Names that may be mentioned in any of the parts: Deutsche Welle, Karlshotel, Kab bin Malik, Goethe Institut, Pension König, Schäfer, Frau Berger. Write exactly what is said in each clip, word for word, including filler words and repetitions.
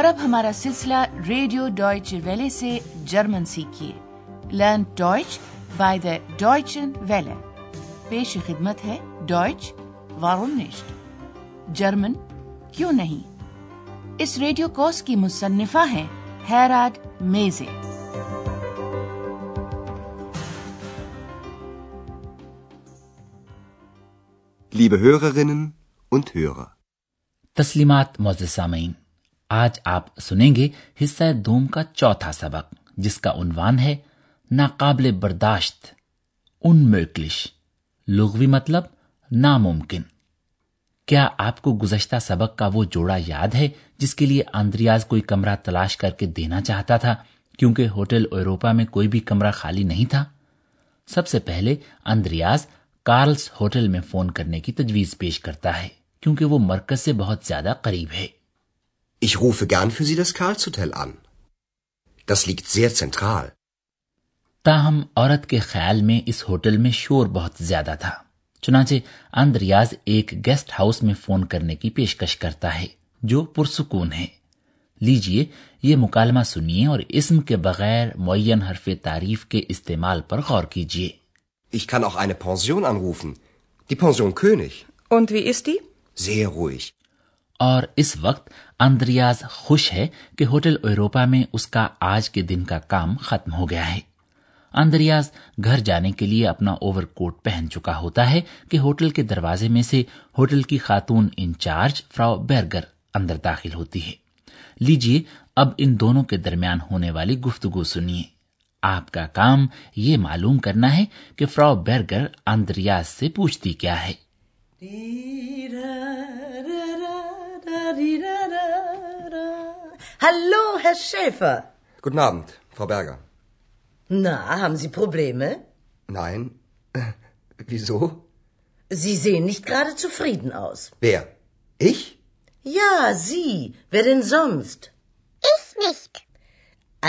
اور اب ہمارا سلسلہ ریڈیو ڈوائچ ویلے سے جرمن سیکھیے، learn Deutsch by the Deutschen Welle. پیش خدمت ہے ڈوائچ وارم نیشٹ، جرمن کیوں نہیں. اس ریڈیو کورس کی مصنفہ ہیں ہیراڈ میزے. Liebe Hörerinnen und Hörer. تسلیمات معزز سامعین، آج آپ سنیں گے حصہ دوم کا چوتھا سبق، جس کا عنوان ہے ناقابل برداشت، انموگلش، لغوی مطلب ناممکن. کیا آپ کو گزشتہ سبق کا وہ جوڑا یاد ہے جس کے لیے آندریاز کوئی کمرہ تلاش کر کے دینا چاہتا تھا کیونکہ ہوٹل یوروپا میں کوئی بھی کمرہ خالی نہیں تھا؟ سب سے پہلے آندریاز کارلس ہوٹل میں فون کرنے کی تجویز پیش کرتا ہے کیونکہ وہ مرکز سے بہت زیادہ قریب ہے. Ich rufe gern für Sie das Karlshotel an. Das liegt sehr zentral. تاہم عورت کے خیال میں اس ہوٹل میں شور بہت زیادہ تھا، چنانچہ آندریاز ایک گیسٹ ہاؤس میں فون کرنے کی پیشکش کرتا ہے جو پرسکون ہے. لیجئے یہ مکالمہ سنیے اور اسم کے بغیر معین حرف تعریف کے استعمال پر غور کیجئے. Ich kann auch eine Pension anrufen. Die Pension König. Und wie ist die? Sehr ruhig. اور اس وقت آندریاز خوش ہے کہ ہوٹل یوروپا میں اس کا آج کے دن کا کام ختم ہو گیا ہے. آندریاز گھر جانے کے لیے اپنا اوور کوٹ پہن چکا ہوتا ہے کہ ہوٹل کے دروازے میں سے ہوٹل کی خاتون انچارج فراو بیرگر اندر داخل ہوتی ہے. لیجئے اب ان دونوں کے درمیان ہونے والی گفتگو سنیے. آپ کا کام یہ معلوم کرنا ہے کہ فراو بیرگر آندریاز سے پوچھتی کیا ہے. Hallo, Herr Schäfer. Guten Abend, Frau Berger. Na, haben Sie Probleme? Nein. Wieso? Sie sehen nicht gerade zufrieden aus. Wer? Ich? Ja, Sie. Wer denn sonst? Ich nicht.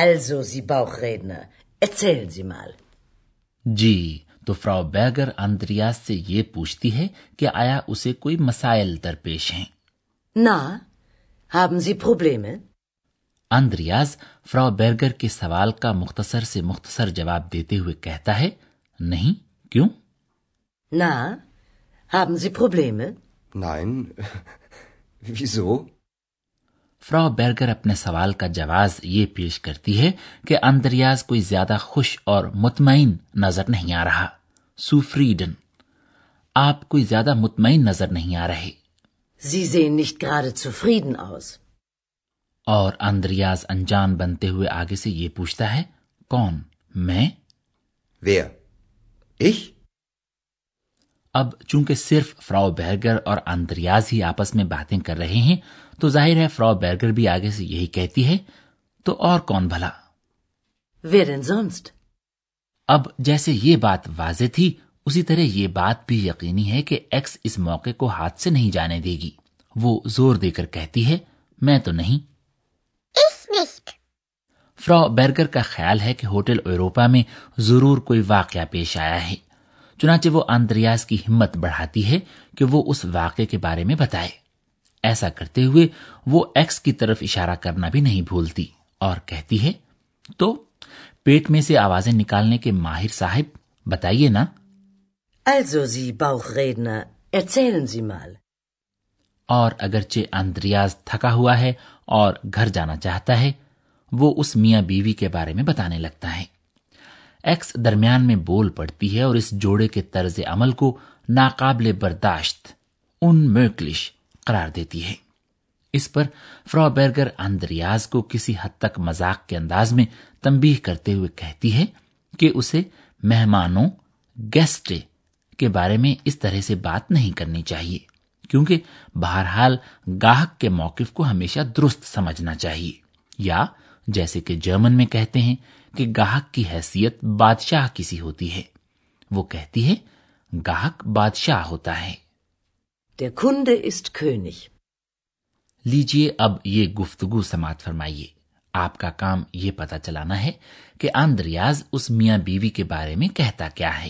Also, Sie Bauchredner, erzählen Sie mal. جی تو Frau Berger آندریاز سے یہ پوچھتی ہے کہ آیا اسے کوئی مسائل درپیش ہیں. نا ہم زی پروبلم ہے. آندریاز فراو بیرگر کے سوال کا مختصر سے مختصر جواب دیتے ہوئے کہتا ہے نہیں. کیوں؟ نا ہم زی پروبلم ہے. نائن ویزو. فراو بیرگر اپنے سوال کا جواز یہ پیش کرتی ہے کہ آندریاز کوئی زیادہ خوش اور مطمئن نظر نہیں آ رہا. سوفریڈن، آپ کوئی زیادہ مطمئن نظر نہیں آ رہے. Sie sehen nicht gerade zufrieden aus. اور آندریاز انجان بنتے ہوئے آگے سے یہ پوچھتا ہے کون؟ میں. Wer? Ich? اب چونکہ صرف فراو بیرگر اور آندریاز ہی آپس میں باتیں کر رہے ہیں تو ظاہر ہے فراو بیرگر بھی آگے سے یہی کہتی ہے، تو اور کون بھلا؟ Wer denn sonst? اب جیسے یہ بات واضح تھی اسی طرح یہ بات بھی یقینی ہے کہ ایکس اس موقع کو ہاتھ سے نہیں جانے دے گی. وہ زور دے کر کہتی ہے میں تو نہیں. فراو بیرگر کا خیال ہے کہ ہوٹل یوروپا میں ضرور کوئی واقعہ پیش آیا ہے، چنانچہ وہ آندریاز کی ہمت بڑھاتی ہے کہ وہ اس واقعے کے بارے میں بتائے. ایسا کرتے ہوئے وہ ایکس کی طرف اشارہ کرنا بھی نہیں بھولتی اور کہتی ہے تو پیٹ میں سے آوازیں نکالنے کے ماہر صاحب بتائیے نا. Also Sie Bauchredner, erzählen Sie mal. اور اگرچہ آندریاز تھکا ہوا ہے اور گھر جانا چاہتا ہے، وہ اس میاں بیوی کے بارے میں بتانے لگتا ہے. ایکس درمیان میں بول پڑتی ہے اور اس جوڑے کے طرز عمل کو ناقابل برداشت، انموگلش قرار دیتی ہے. اس پر فراو بیرگر آندریاز کو کسی حد تک مذاق کے انداز میں تنبیہ کرتے ہوئے کہتی ہے کہ اسے مہمانوں، گیسٹ کے بارے میں اس طرح سے بات نہیں کرنی چاہیے کیونکہ بہرحال گاہک کے موقف کو ہمیشہ درست سمجھنا چاہیے، یا جیسے کہ جرمن میں کہتے ہیں کہ گاہک کی حیثیت بادشاہ کی سی ہوتی ہے. وہ کہتی ہے گاہک بادشاہ ہوتا ہے. Der Kunde ist König. لیجئے اب یہ گفتگو سماعت فرمائیے. آپ کا کام یہ پتا چلانا ہے کہ آندریاز اس میاں بیوی کے بارے میں کہتا کیا ہے.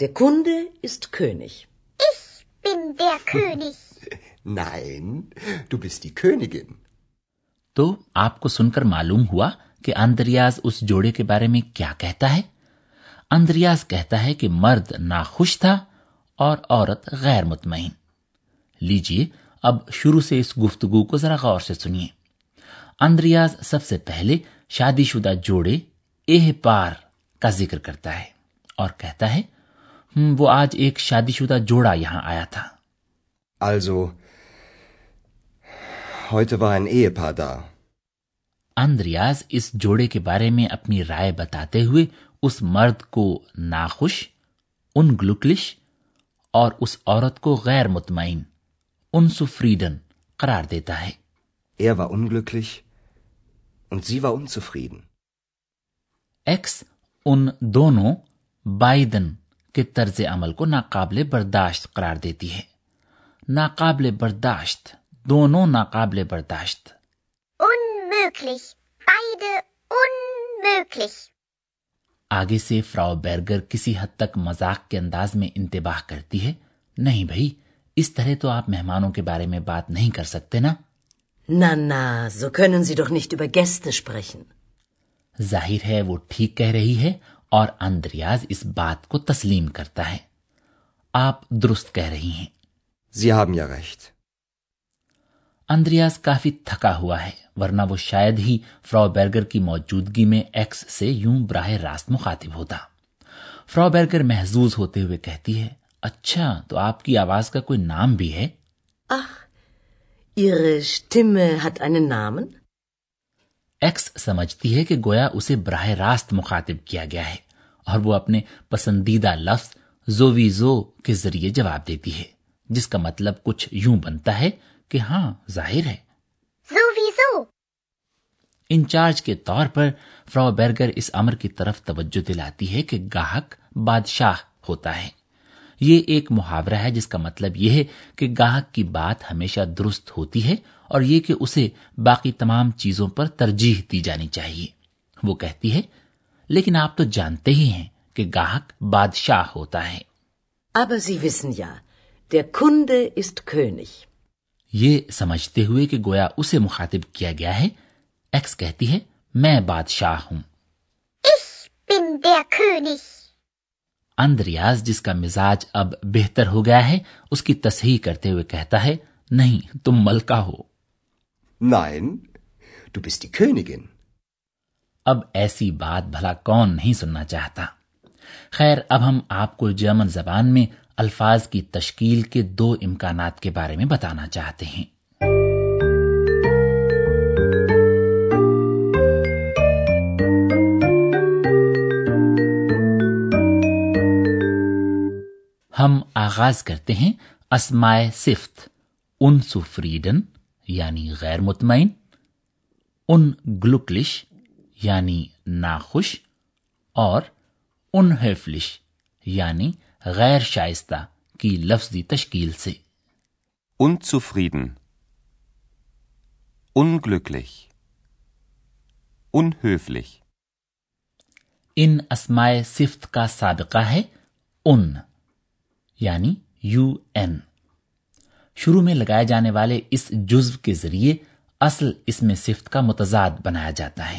der Kunde ist König. Ich bin der König. Nein, du bist die Königin. تو آپ کو سن کر معلوم ہوا کہ اندریاز اس جوڑے کے بارے میں کیا کہتا ہے. اندریاز کہتا ہے کہ مرد ناخوش تھا اور عورت غیر مطمئن. لیجیے اب شروع سے اس گفتگو کو ذرا غور سے سنیے. اندریاز سب سے پہلے شادی شدہ جوڑے اے پار کا ذکر کرتا ہے اور کہتا ہے وہ آج ایک شادی شدہ جوڑا یہاں آیا تھا. Also, heute war ein Ehepaar da. Andreas اس جوڑے کے بارے میں اپنی رائے بتاتے ہوئے اس مرد کو ناخوش unglücklich اور اس عورت کو غیر مطمئن unzufrieden قرار دیتا ہے. Er war unglücklich und sie war unzufrieden. X ان دونوں بائدن کے طرز عمل کو ناقابل برداشت قرار دیتی ہے. ناقابل برداشت، دونوں ناقابل برداشت. unmöglich, beide unmöglich. آگے سے فراو بیرگر کسی حد تک مذاق کے انداز میں انتباہ کرتی ہے. نہیں بھائی، اس طرح تو آپ مہمانوں کے بارے میں بات نہیں کر سکتے نا. Na, na, so können Sie doch nicht über Gäste sprechen. ظاہر ہے وہ ٹھیک کہہ رہی ہے اور اندریاز اس بات کو تسلیم کرتا ہے. آپ درست کہہ رہی ہیں. Sie haben ja recht. Andreas کافی تھکا ہوا ہے ورنہ وہ شاید ہی فراو بیرگر کی موجودگی میں ایکس سے یوں براہ راست مخاطب ہوتا. فراو بیرگر محظوظ ہوتے ہوئے کہتی ہے اچھا تو آپ کی آواز کا کوئی نام بھی ہے. Ach, Ihre Stimme hat einen Namen? X سمجھتی ہے کہ گویا اسے براہ راست مخاطب کیا گیا ہے اور وہ اپنے پسندیدہ لفظ زوویزو کے ذریعے جواب دیتی ہے جس کا مطلب کچھ یوں بنتا ہے کہ ہاں ظاہر ہے. Sowieso. انچارج کے طور پر فراو بیرگر اس امر کی طرف توجہ دلاتی ہے کہ گاہک بادشاہ ہوتا ہے. یہ ایک محاورہ ہے جس کا مطلب یہ ہے کہ گاہک کی بات ہمیشہ درست ہوتی ہے اور یہ کہ اسے باقی تمام چیزوں پر ترجیح دی جانی چاہیے. وہ کہتی ہے لیکن آپ تو جانتے ہی ہیں کہ گاہک بادشاہ ہوتا ہے. Aber Sie wissen ja, der Kunde ist König. یہ سمجھتے ہوئے کہ گویا اسے مخاطب کیا گیا ہے ایکس کہتی ہے میں بادشاہ ہوں. Ich bin der König. Andreas جس کا مزاج اب بہتر ہو گیا ہے اس کی تصحیح کرتے ہوئے کہتا ہے نہیں تم ملکہ ہو. Nein, du bist die Königin. اب ایسی بات بھلا کون نہیں سننا چاہتا. خیر اب ہم آپ کو جرمن زبان میں الفاظ کی تشکیل کے دو امکانات کے بارے میں بتانا چاہتے ہیں. ہم آغاز کرتے ہیں اسماء صفت unzufrieden یعنی غیر مطمئن، unglücklich یعنی ناخوش اور unhöflich یعنی غیر شائستہ کی لفظی تشکیل سے. unzufrieden unglücklich unhöflich. ان اسماء صفت کا سابقہ ہے ان یعنی یو این. شروع میں لگائے جانے والے اس جزو کے ذریعے اصل اسم صفت کا متضاد بنایا جاتا ہے.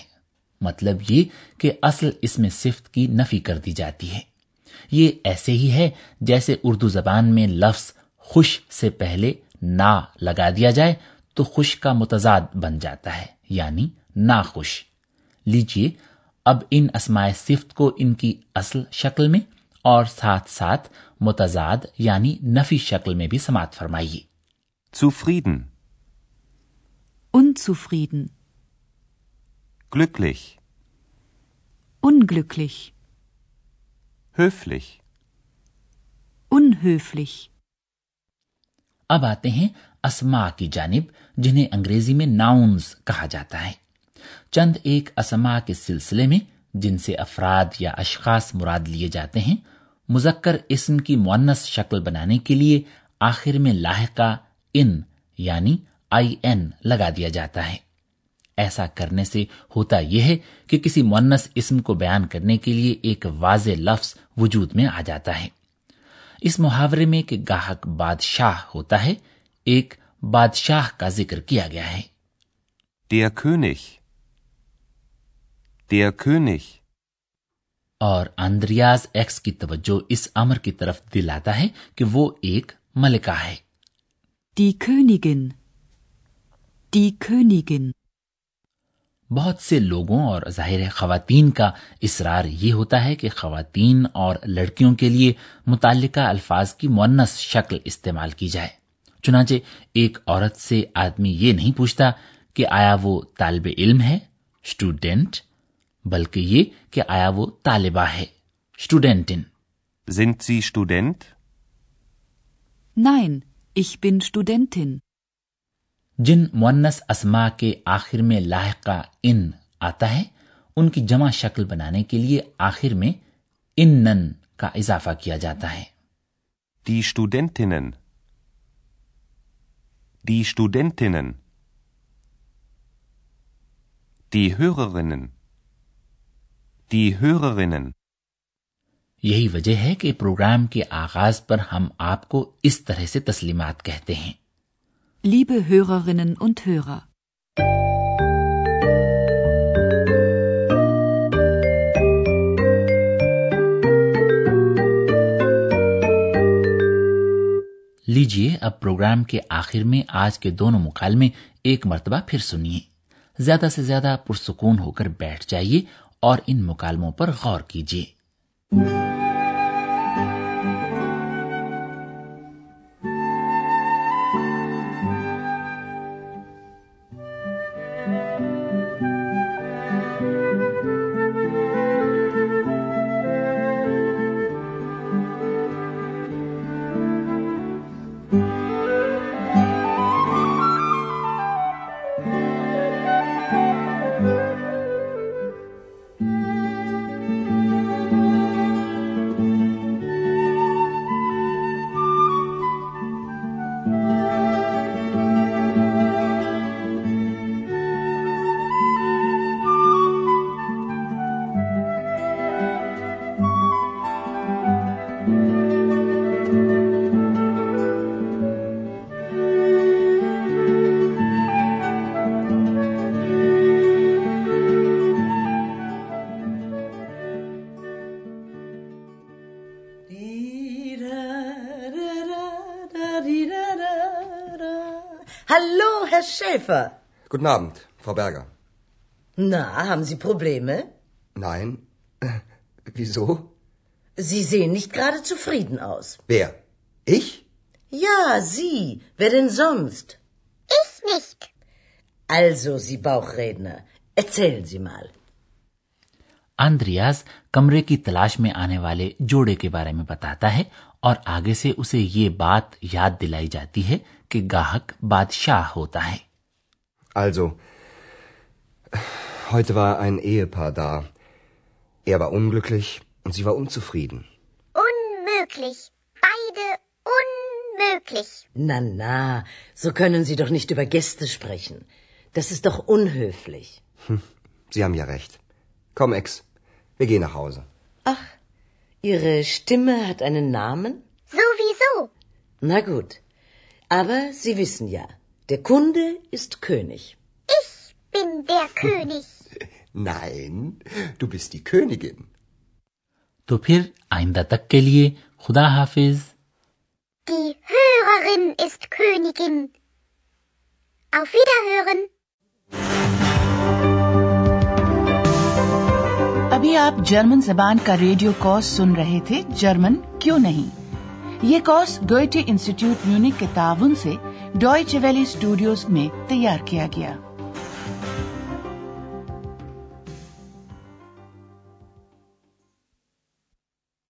مطلب یہ کہ اصل اسم صفت کی نفی کر دی جاتی ہے. یہ ایسے ہی ہے جیسے اردو زبان میں لفظ خوش سے پہلے نا لگا دیا جائے تو خوش کا متضاد بن جاتا ہے یعنی ناخوش. لیجیے اب ان اسماء صفت کو ان کی اصل شکل میں اور ساتھ ساتھ متضاد یعنی نفی شکل میں بھی سماعت فرمائیے. zufrieden unzufrieden glücklich unglücklich höflich unhöflich. اب آتے ہیں اسما کی جانب جنہیں انگریزی میں ناؤنز کہا جاتا ہے. چند ایک اسما کے سلسلے میں جن سے افراد یا اشخاص مراد لیے جاتے ہیں مذکر اسم کی مؤنث شکل بنانے کے لیے آخر میں لاحقہ ان یعنی آئی این لگا دیا جاتا ہے. ایسا کرنے سے ہوتا یہ ہے کہ کسی مؤنث اسم کو بیان کرنے کے لیے ایک واضح لفظ وجود میں آ جاتا ہے. اس محاورے میں کہ گاہک بادشاہ ہوتا ہے ایک بادشاہ کا ذکر کیا گیا ہے. Der König. Der König. اور اندریاز ایکس کی توجہ اس امر کی طرف دلاتا ہے کہ وہ ایک ملکہ ہے. Die Königin. Die Königin. بہت سے لوگوں اور ظاہر خواتین کا اصرار یہ ہوتا ہے کہ خواتین اور لڑکیوں کے لیے متعلقہ الفاظ کی مؤنث شکل استعمال کی جائے. چنانچہ ایک عورت سے آدمی یہ نہیں پوچھتا کہ آیا وہ طالب علم ہے اسٹوڈنٹ، بلکہ یہ کہ آیا وہ طالبہ ہے اسٹوڈنٹن. Sind Sie Student? Nein, ich bin Studentin. جن مؤنث اسما کے آخر میں لاحقہ ان آتا ہے ان کی جمع شکل بنانے کے لیے آخر میں انن کا اضافہ کیا جاتا ہے. Die Studentinnen. Die Studentinnen. Die Hörerinnen. Die Hörerinnen. یہی وجہ ہے کہ پروگرام کے آغاز پر ہم آپ کو اس طرح سے تسلیمات کہتے ہیں. Liebe Hörerinnen und Hörer. لیجیے اب پروگرام کے آخر میں آج کے دونوں مکالمے ایک مرتبہ پھر سنیے. زیادہ سے زیادہ پرسکون ہو کر بیٹھ جائیے اور ان مکالموں پر غور کیجیے. Hallo, Herr Schäfer. Guten Abend, Frau Berger. Na, haben Sie Probleme? Nein. Wieso? Sie sehen nicht gerade zufrieden aus. Wer? Ich? Ja, Sie. Wer denn sonst? Ich nicht. Also, Sie Bauchredner, erzählen Sie mal. Andreas کمرے کی تلاش میں آنے والے جوڑے کے بارے میں بتاتا ہے اور آگے سے اسے یہ بات یاد دلائی جاتی ہے کہ گاہک بادشاہ ہوتا ہے. Also, heute war ein Ehepaar da. Er war unglücklich und sie war unzufrieden. Unmöglich. Beide unmöglich. Na, na, so können Sie doch nicht über Gäste sprechen. Das ist doch unhöflich. Hm, Sie haben ja recht. Komm, Ex, wir gehen nach Hause. Ach, Ihre Stimme hat einen Namen? Sowieso. Na gut, aber Sie wissen ja, der Kunde ist König. Ich bin der König. Nein, du bist die Königin. تو پھر آئندہ تک کے لیے خدا حافظ. Die Hörerin ist Königin. Auf Wiederhören. ابھی آپ جرمن زبان کا ریڈیو کورس سن رہے تھے جرمن کیوں نہیں. یہ کورس گوئٹے انسٹیٹیوٹ میونک کے تعاون سے ڈوائچ ویلی اسٹوڈیوز میں تیار کیا گیا.